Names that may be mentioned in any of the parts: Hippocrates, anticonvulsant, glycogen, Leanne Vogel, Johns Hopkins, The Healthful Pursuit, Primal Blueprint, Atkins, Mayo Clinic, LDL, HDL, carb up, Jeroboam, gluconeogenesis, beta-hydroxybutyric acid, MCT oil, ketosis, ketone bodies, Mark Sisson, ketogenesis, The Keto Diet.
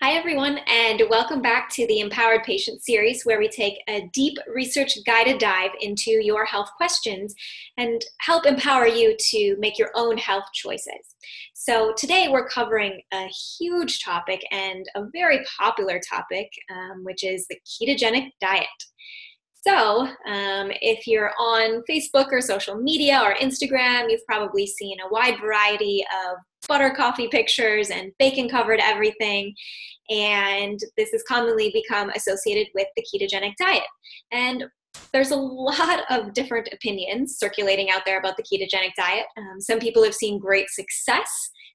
Hi everyone, and welcome back to the Empowered Patient series, where we take a deep research guided dive into your health questions and help empower you to make your own health choices. So today we're covering a huge topic and a very popular topic, which is the ketogenic diet. So if you're on Facebook or social media or Instagram, you've probably seen a wide variety of butter coffee pictures and bacon covered everything, and this has commonly become associated with the ketogenic diet. And there's a lot of different opinions circulating out there about the ketogenic diet. Some people have seen great success,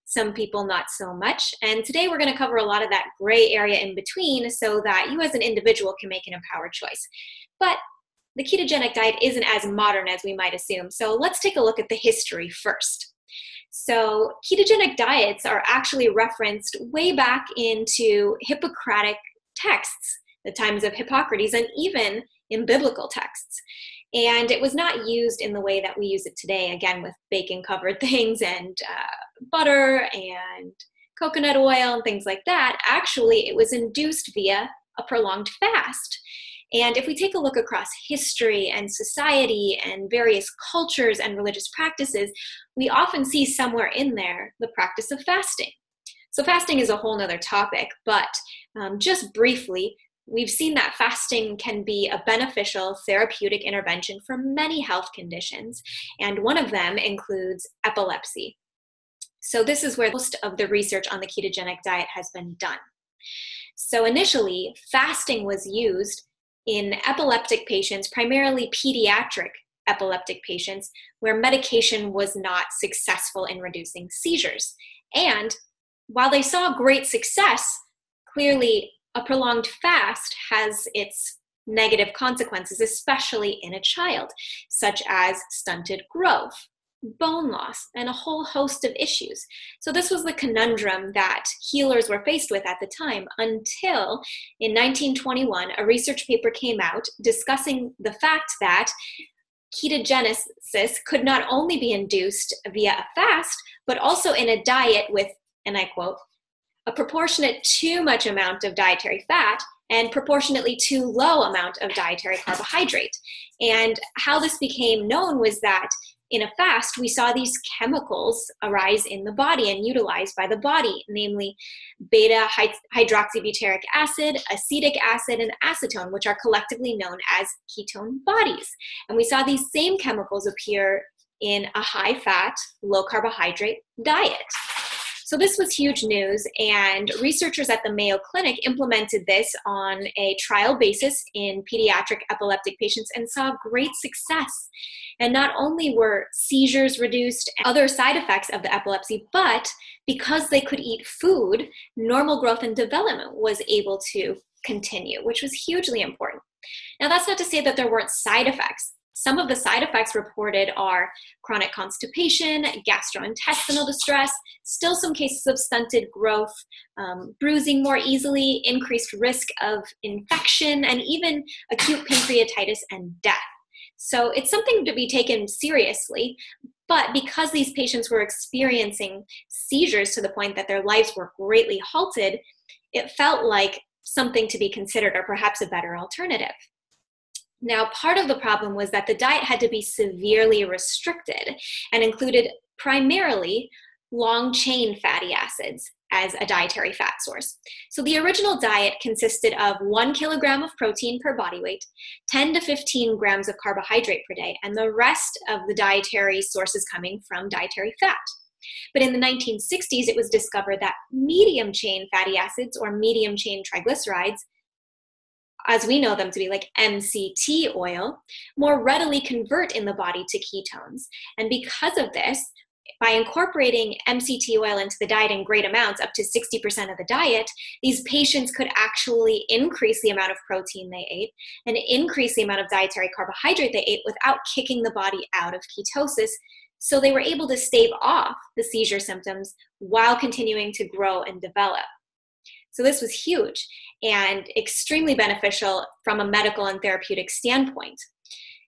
some people not so much, and today we're going to cover a lot of that gray area in between so that you as an individual can make an empowered choice. But the ketogenic diet isn't as modern as we might assume, so let's take a look at the history first. So ketogenic diets are actually referenced way back into Hippocratic texts, the times of Hippocrates, and even in biblical texts. And it was not used in the way that we use it today, again, with bacon-covered things and butter and coconut oil and things like that. Actually, it was induced via a prolonged fast. And if we take a look across history and society and various cultures and religious practices, we often see somewhere in there the practice of fasting. So fasting is a whole nother topic, but just briefly, we've seen that fasting can be a beneficial therapeutic intervention for many health conditions, and one of them includes epilepsy. So this is where most of the research on the ketogenic diet has been done. So initially, fasting was used in epileptic patients, primarily pediatric epileptic patients, where medication was not successful in reducing seizures. And while they saw great success, clearly a prolonged fast has its negative consequences, especially in a child, such as stunted growth, bone loss, and a whole host of issues. So this was the conundrum that healers were faced with at the time, until in 1921, a research paper came out discussing the fact that ketogenesis could not only be induced via a fast, but also in a diet with, and I quote, a proportionate too much amount of dietary fat and proportionately too low amount of dietary carbohydrate. And how this became known was that in a fast, we saw these chemicals arise in the body and utilized by the body, namely beta-hydroxybutyric acid, acetic acid, and acetone, which are collectively known as ketone bodies. And we saw these same chemicals appear in a high-fat, low-carbohydrate diet. So this was huge news, and researchers at the Mayo Clinic implemented this on a trial basis in pediatric epileptic patients and saw great success. And not only were seizures reduced and other side effects of the epilepsy, but because they could eat food, normal growth and development was able to continue, which was hugely important. Now, that's not to say that there weren't side effects. Some of the side effects reported are chronic constipation, gastrointestinal distress, still some cases of stunted growth, bruising more easily, increased risk of infection, and even acute pancreatitis and death. So it's something to be taken seriously, but because these patients were experiencing seizures to the point that their lives were greatly halted, it felt like something to be considered or perhaps a better alternative. Now, part of the problem was that the diet had to be severely restricted and included primarily long-chain fatty acids as a dietary fat source. So the original diet consisted of 1 kilogram of protein per body weight, 10 to 15 grams of carbohydrate per day, and the rest of the dietary sources coming from dietary fat. But in the 1960s, it was discovered that medium-chain fatty acids, or medium-chain triglycerides, as we know them to be, like MCT oil, more readily convert in the body to ketones. And because of this, by incorporating MCT oil into the diet in great amounts, up to 60% of the diet, these patients could actually increase the amount of protein they ate and increase the amount of dietary carbohydrate they ate without kicking the body out of ketosis. So they were able to stave off the seizure symptoms while continuing to grow and develop. So this was huge and extremely beneficial from a medical and therapeutic standpoint.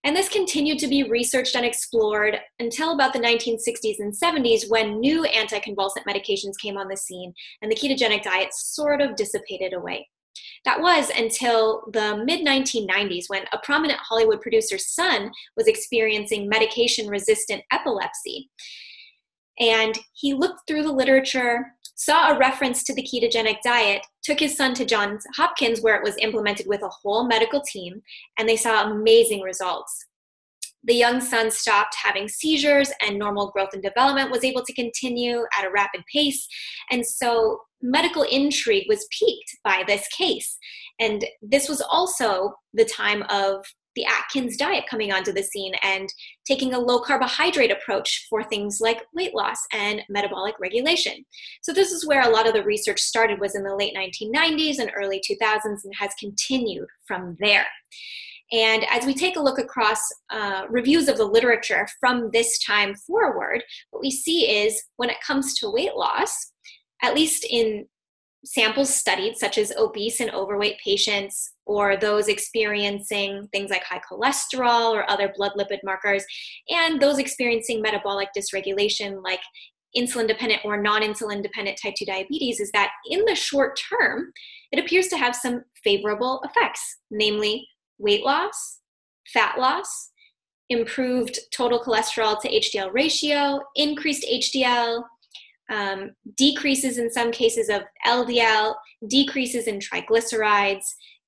And this continued to be researched and explored until about the 1960s and 70s when new anticonvulsant medications came on the scene and the ketogenic diet sort of dissipated away. That was until the mid-1990s when a prominent Hollywood producer's son was experiencing medication-resistant epilepsy. And he looked through the literature, saw a reference to the ketogenic diet, took his son to Johns Hopkins where it was implemented with a whole medical team, and they saw amazing results. The young son stopped having seizures and normal growth and development was able to continue at a rapid pace. And so medical intrigue was piqued by this case. And this was also the time of the Atkins diet coming onto the scene and taking a low carbohydrate approach for things like weight loss and metabolic regulation. So this is where a lot of the research started, was in the late 1990s and early 2000s, and has continued from there. And as we take a look across reviews of the literature from this time forward, what we see is when it comes to weight loss, at least in samples studied, such as obese and overweight patients, or those experiencing things like high cholesterol or other blood lipid markers, and those experiencing metabolic dysregulation like insulin-dependent or non-insulin-dependent type 2 diabetes, is that in the short term, it appears to have some favorable effects, namely weight loss, fat loss, improved total cholesterol to HDL ratio, increased HDL, decreases in some cases of LDL, decreases in triglycerides,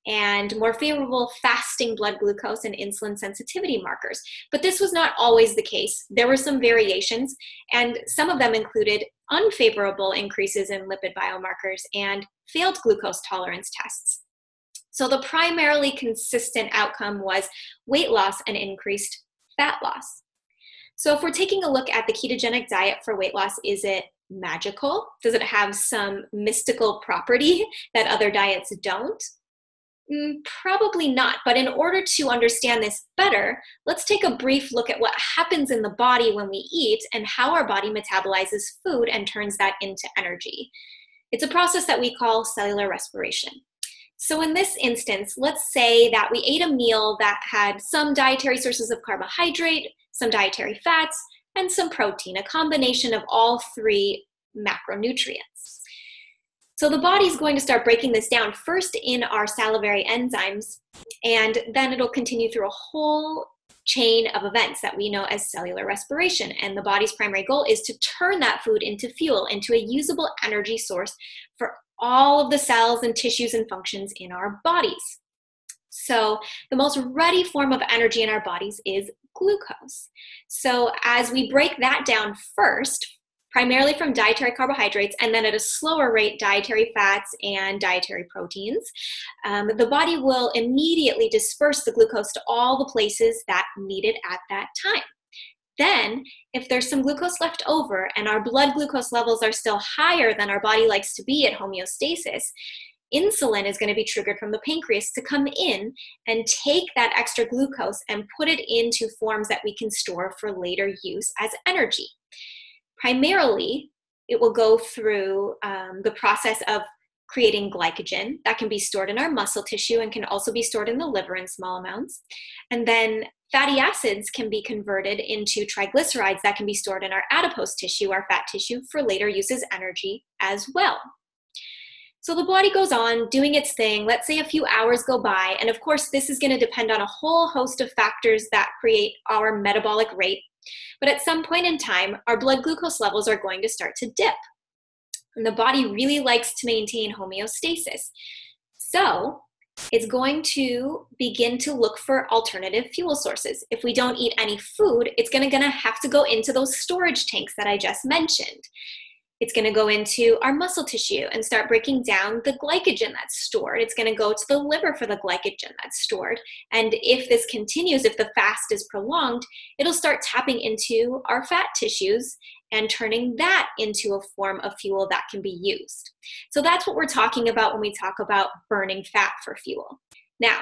and more favorable fasting blood glucose and insulin sensitivity markers. But this was not always the case. There were some variations, and some of them included unfavorable increases in lipid biomarkers and failed glucose tolerance tests. So the primarily consistent outcome was weight loss and increased fat loss. So if we're taking a look at the ketogenic diet for weight loss, is it magical? Does it have some mystical property that other diets don't? Probably not, but in order to understand this better, let's take a brief look at what happens in the body when we eat and how our body metabolizes food and turns that into energy. It's a process that we call cellular respiration. So in this instance, let's say that we ate a meal that had some dietary sources of carbohydrate, some dietary fats, and some protein, a combination of all three macronutrients. So the body's going to start breaking this down first in our salivary enzymes, and then it'll continue through a whole chain of events that we know as cellular respiration. And the body's primary goal is to turn that food into fuel, into a usable energy source for all of the cells and tissues and functions in our bodies. So the most ready form of energy in our bodies is glucose. So as we break that down first, primarily from dietary carbohydrates, and then at a slower rate, dietary fats and dietary proteins, the body will immediately disperse the glucose to all the places that need it at that time. Then, if there's some glucose left over and our blood glucose levels are still higher than our body likes to be at homeostasis, insulin is going to be triggered from the pancreas to come in and take that extra glucose and put it into forms that we can store for later use as energy. Primarily, it will go through the process of creating glycogen that can be stored in our muscle tissue and can also be stored in the liver in small amounts. And then fatty acids can be converted into triglycerides that can be stored in our adipose tissue, our fat tissue, for later use as energy as well. So the body goes on doing its thing. Let's say a few hours go by. And of course, this is going to depend on a whole host of factors that create our metabolic rate. But at some point in time, our blood glucose levels are going to start to dip. And the body really likes to maintain homeostasis. So it's going to begin to look for alternative fuel sources. If we don't eat any food, it's going to have to go into those storage tanks that I just mentioned. It's going to go into our muscle tissue and start breaking down the glycogen that's stored. It's going to go to the liver for the glycogen that's stored. And if this continues, if the fast is prolonged, it'll start tapping into our fat tissues and turning that into a form of fuel that can be used. So that's what we're talking about when we talk about burning fat for fuel. Now,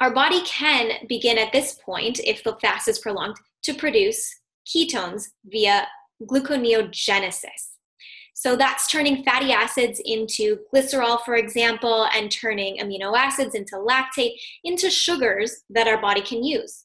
our body can begin at this point, if the fast is prolonged, to produce ketones via gluconeogenesis. So that's turning fatty acids into glycerol, for example, and turning amino acids into lactate, into sugars that our body can use.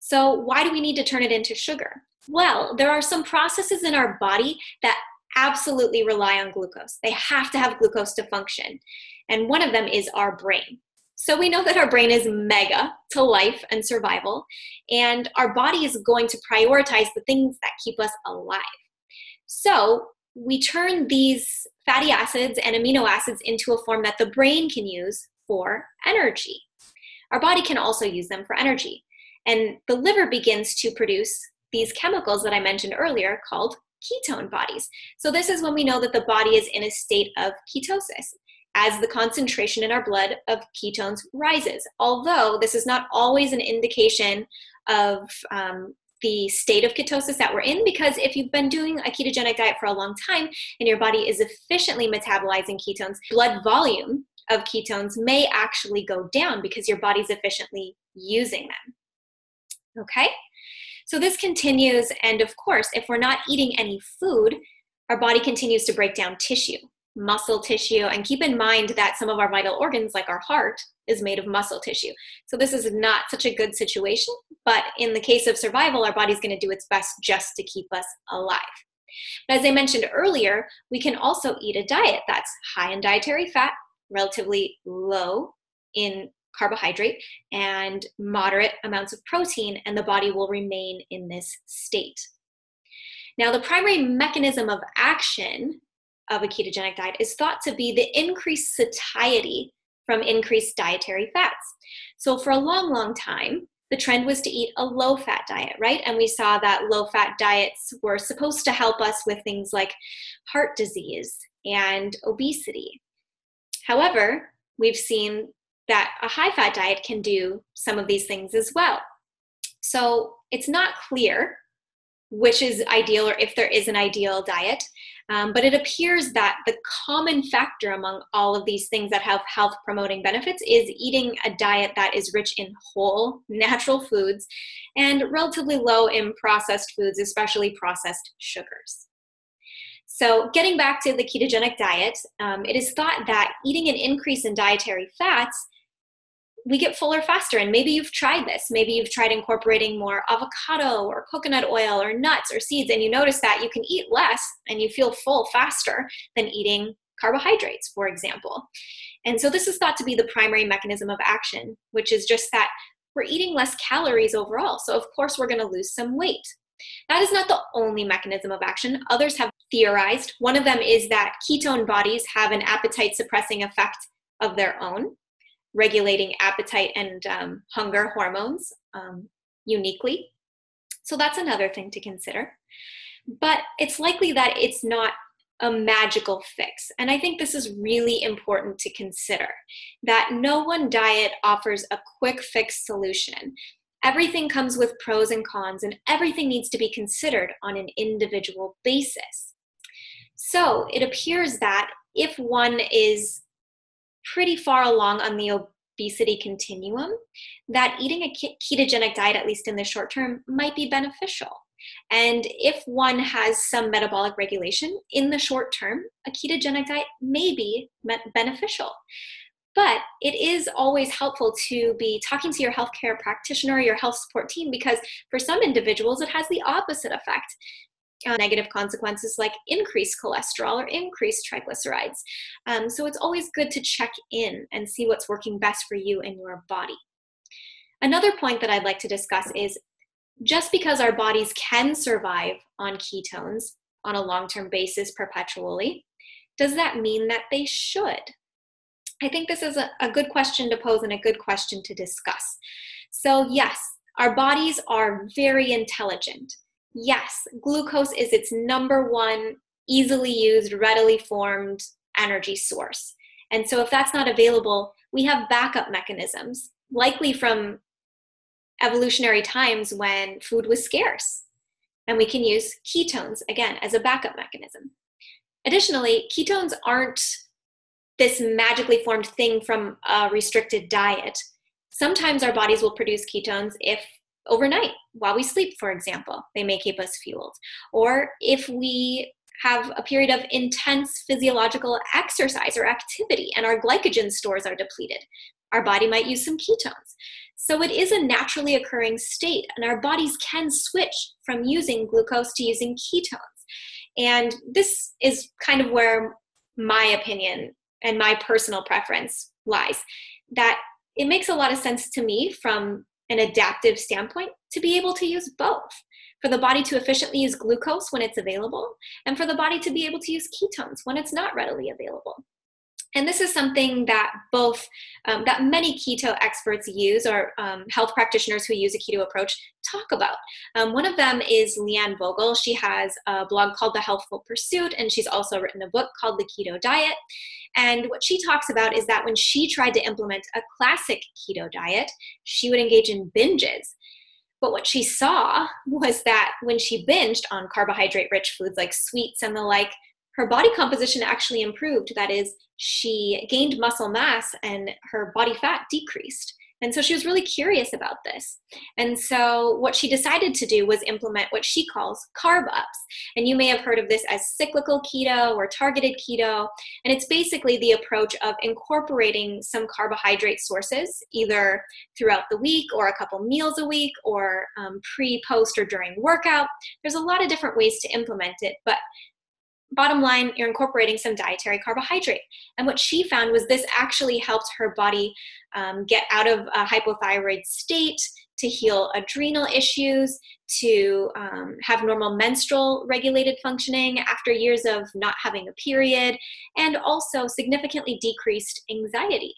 So why do we need to turn it into sugar? Well, there are some processes in our body that absolutely rely on glucose. They have to have glucose to function. And one of them is our brain. So we know that our brain is mega to life and survival, and our body is going to prioritize the things that keep us alive. So we turn these fatty acids and amino acids into a form that the brain can use for energy. Our body can also use them for energy. And the liver begins to produce these chemicals that I mentioned earlier called ketone bodies. So this is when we know that the body is in a state of ketosis, as the concentration in our blood of ketones rises. Although this is not always an indication of the state of ketosis that we're in, because if you've been doing a ketogenic diet for a long time and your body is efficiently metabolizing ketones, blood volume of ketones may actually go down because your body's efficiently using them. Okay? So this continues, and of course, if we're not eating any food, our body continues to break down tissue, muscle tissue, and keep in mind that some of our vital organs, like our heart, is made of muscle tissue. So this is not such a good situation, but in the case of survival, our body's going to do its best just to keep us alive. But as I mentioned earlier, we can also eat a diet that's high in dietary fat, relatively low in carbohydrate, and moderate amounts of protein, and the body will remain in this state. Now, the primary mechanism of action of a ketogenic diet is thought to be the increased satiety from increased dietary fats. So for a long, long time, the trend was to eat a low-fat diet, right? And we saw that low-fat diets were supposed to help us with things like heart disease and obesity. However, we've seen that a high-fat diet can do some of these things as well. So it's not clear which is ideal, or if there is an ideal diet. But it appears that the common factor among all of these things that have health-promoting benefits is eating a diet that is rich in whole, natural foods and relatively low in processed foods, especially processed sugars. So getting back to the ketogenic diet, it is thought that eating an increase in dietary fats, we get fuller faster. And maybe you've tried this. Maybe you've tried incorporating more avocado or coconut oil or nuts or seeds, and you notice that you can eat less and you feel full faster than eating carbohydrates, for example. And so this is thought to be the primary mechanism of action, which is just that we're eating less calories overall. So of course, we're going to lose some weight. That is not the only mechanism of action. Others have theorized. One of them is that ketone bodies have an appetite-suppressing effect of their own, regulating appetite and hunger hormones uniquely. So that's another thing to consider. But it's likely that it's not a magical fix. And I think this is really important to consider, that no one diet offers a quick fix solution. Everything comes with pros and cons, and everything needs to be considered on an individual basis. So it appears that if one is pretty far along on the obesity continuum, that eating a ketogenic diet, at least in the short term, might be beneficial. And if one has some metabolic regulation in the short term, a ketogenic diet may be beneficial. But it is always helpful to be talking to your healthcare practitioner, your health support team, because for some individuals, it has the opposite effect. Negative consequences like increased cholesterol or increased triglycerides. So it's always good to check in and see what's working best for you and your body. Another point that I'd like to discuss is just because our bodies can survive on ketones on a long-term basis perpetually, does that mean that they should? I think this is a good question to pose and a good question to discuss. So yes, our bodies are very intelligent. Yes, glucose is its number one easily used, readily formed energy source. And so if that's not available, we have backup mechanisms, likely from evolutionary times when food was scarce. And we can use ketones, again, as a backup mechanism. Additionally, ketones aren't this magically formed thing from a restricted diet. Sometimes our bodies will produce ketones if overnight, while we sleep, for example, they may keep us fueled. Or if we have a period of intense physiological exercise or activity and our glycogen stores are depleted, our body might use some ketones. So it is a naturally occurring state, and our bodies can switch from using glucose to using ketones. And this is kind of where my opinion and my personal preference lies, that it makes a lot of sense to me from an adaptive standpoint to be able to use both, for the body to efficiently use glucose when it's available, and for the body to be able to use ketones when it's not readily available. And this is something that both, that many keto experts use, or health practitioners who use a keto approach talk about. One of them is Leanne Vogel. She has a blog called The Healthful Pursuit, and she's also written a book called The Keto Diet. And what she talks about is that when she tried to implement a classic keto diet, she would engage in binges. But what she saw was that when she binged on carbohydrate-rich foods like sweets and the like, her body composition actually improved. That is, she gained muscle mass and her body fat decreased. And so she was really curious about this. And so what she decided to do was implement what she calls carb ups. And you may have heard of this as cyclical keto or targeted keto. And it's basically the approach of incorporating some carbohydrate sources, either throughout the week or a couple meals a week, or pre, post, or during workout. There's a lot of different ways to implement it, but bottom line, you're incorporating some dietary carbohydrate. And what she found was this actually helped her body get out of a hypothyroid state, to heal adrenal issues, to have normal menstrual regulated functioning after years of not having a period, and also significantly decreased anxiety.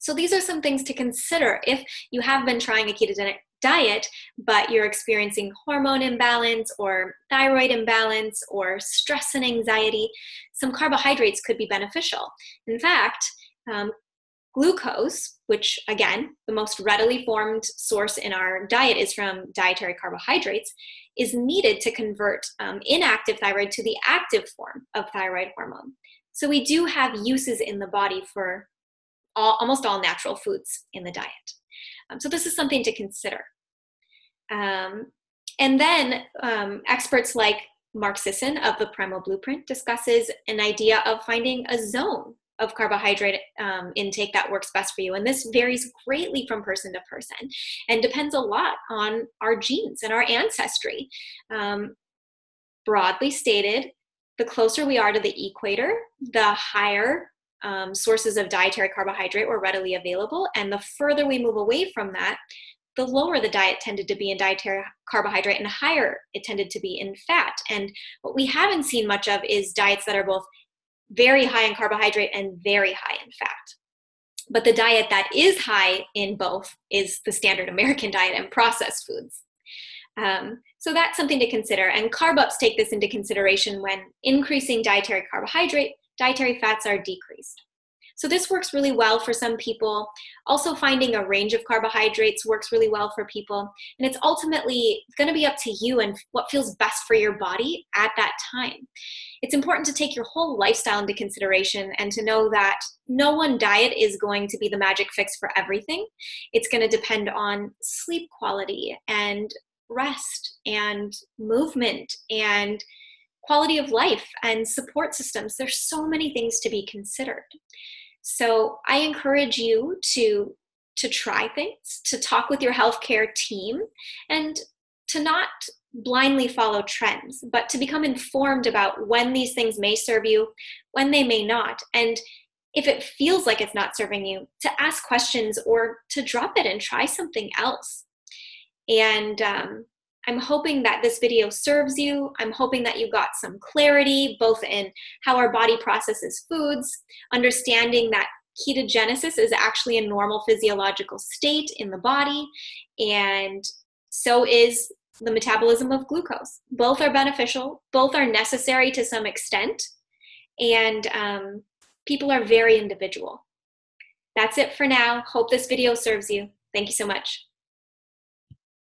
So these are some things to consider if you have been trying a ketogenic diet, but you're experiencing hormone imbalance or thyroid imbalance or stress and anxiety. Some carbohydrates could be beneficial. In fact, glucose, which again, the most readily formed source in our diet is from dietary carbohydrates, is needed to convert inactive thyroid to the active form of thyroid hormone. So we do have uses in the body for almost all natural foods in the diet. So this is something to consider. And then experts like Mark Sisson of the Primal Blueprint discusses an idea of finding a zone of carbohydrate intake that works best for you. And this varies greatly from person to person and depends a lot on our genes and our ancestry. Broadly stated, the closer we are to the equator, the higher sources of dietary carbohydrate were readily available, and the further we move away from that, the lower the diet tended to be in dietary carbohydrate and the higher it tended to be in fat. And what we haven't seen much of is diets that are both very high in carbohydrate and very high in fat. But the diet that is high in both is the standard American diet and processed foods. So that's something to consider, and carb ups take this into consideration when increasing dietary carbohydrate. Dietary fats are decreased. So this works really well for some people. Also, finding a range of carbohydrates works really well for people. And it's ultimately going to be up to you and what feels best for your body at that time. It's important to take your whole lifestyle into consideration and to know that no one diet is going to be the magic fix for everything. It's going to depend on sleep quality and rest and movement and quality of life and support systems. There's so many things to be considered. So I encourage you to try things, to talk with your healthcare team, and to not blindly follow trends, but to become informed about when these things may serve you, when they may not. And if it feels like it's not serving you, to ask questions or to drop it and try something else. And I'm hoping that this video serves you. I'm hoping that you got some clarity, both in how our body processes foods, understanding that ketogenesis is actually a normal physiological state in the body, and so is the metabolism of glucose. Both are beneficial, both are necessary to some extent, and people are very individual. That's it for now. Hope this video serves you. Thank you so much.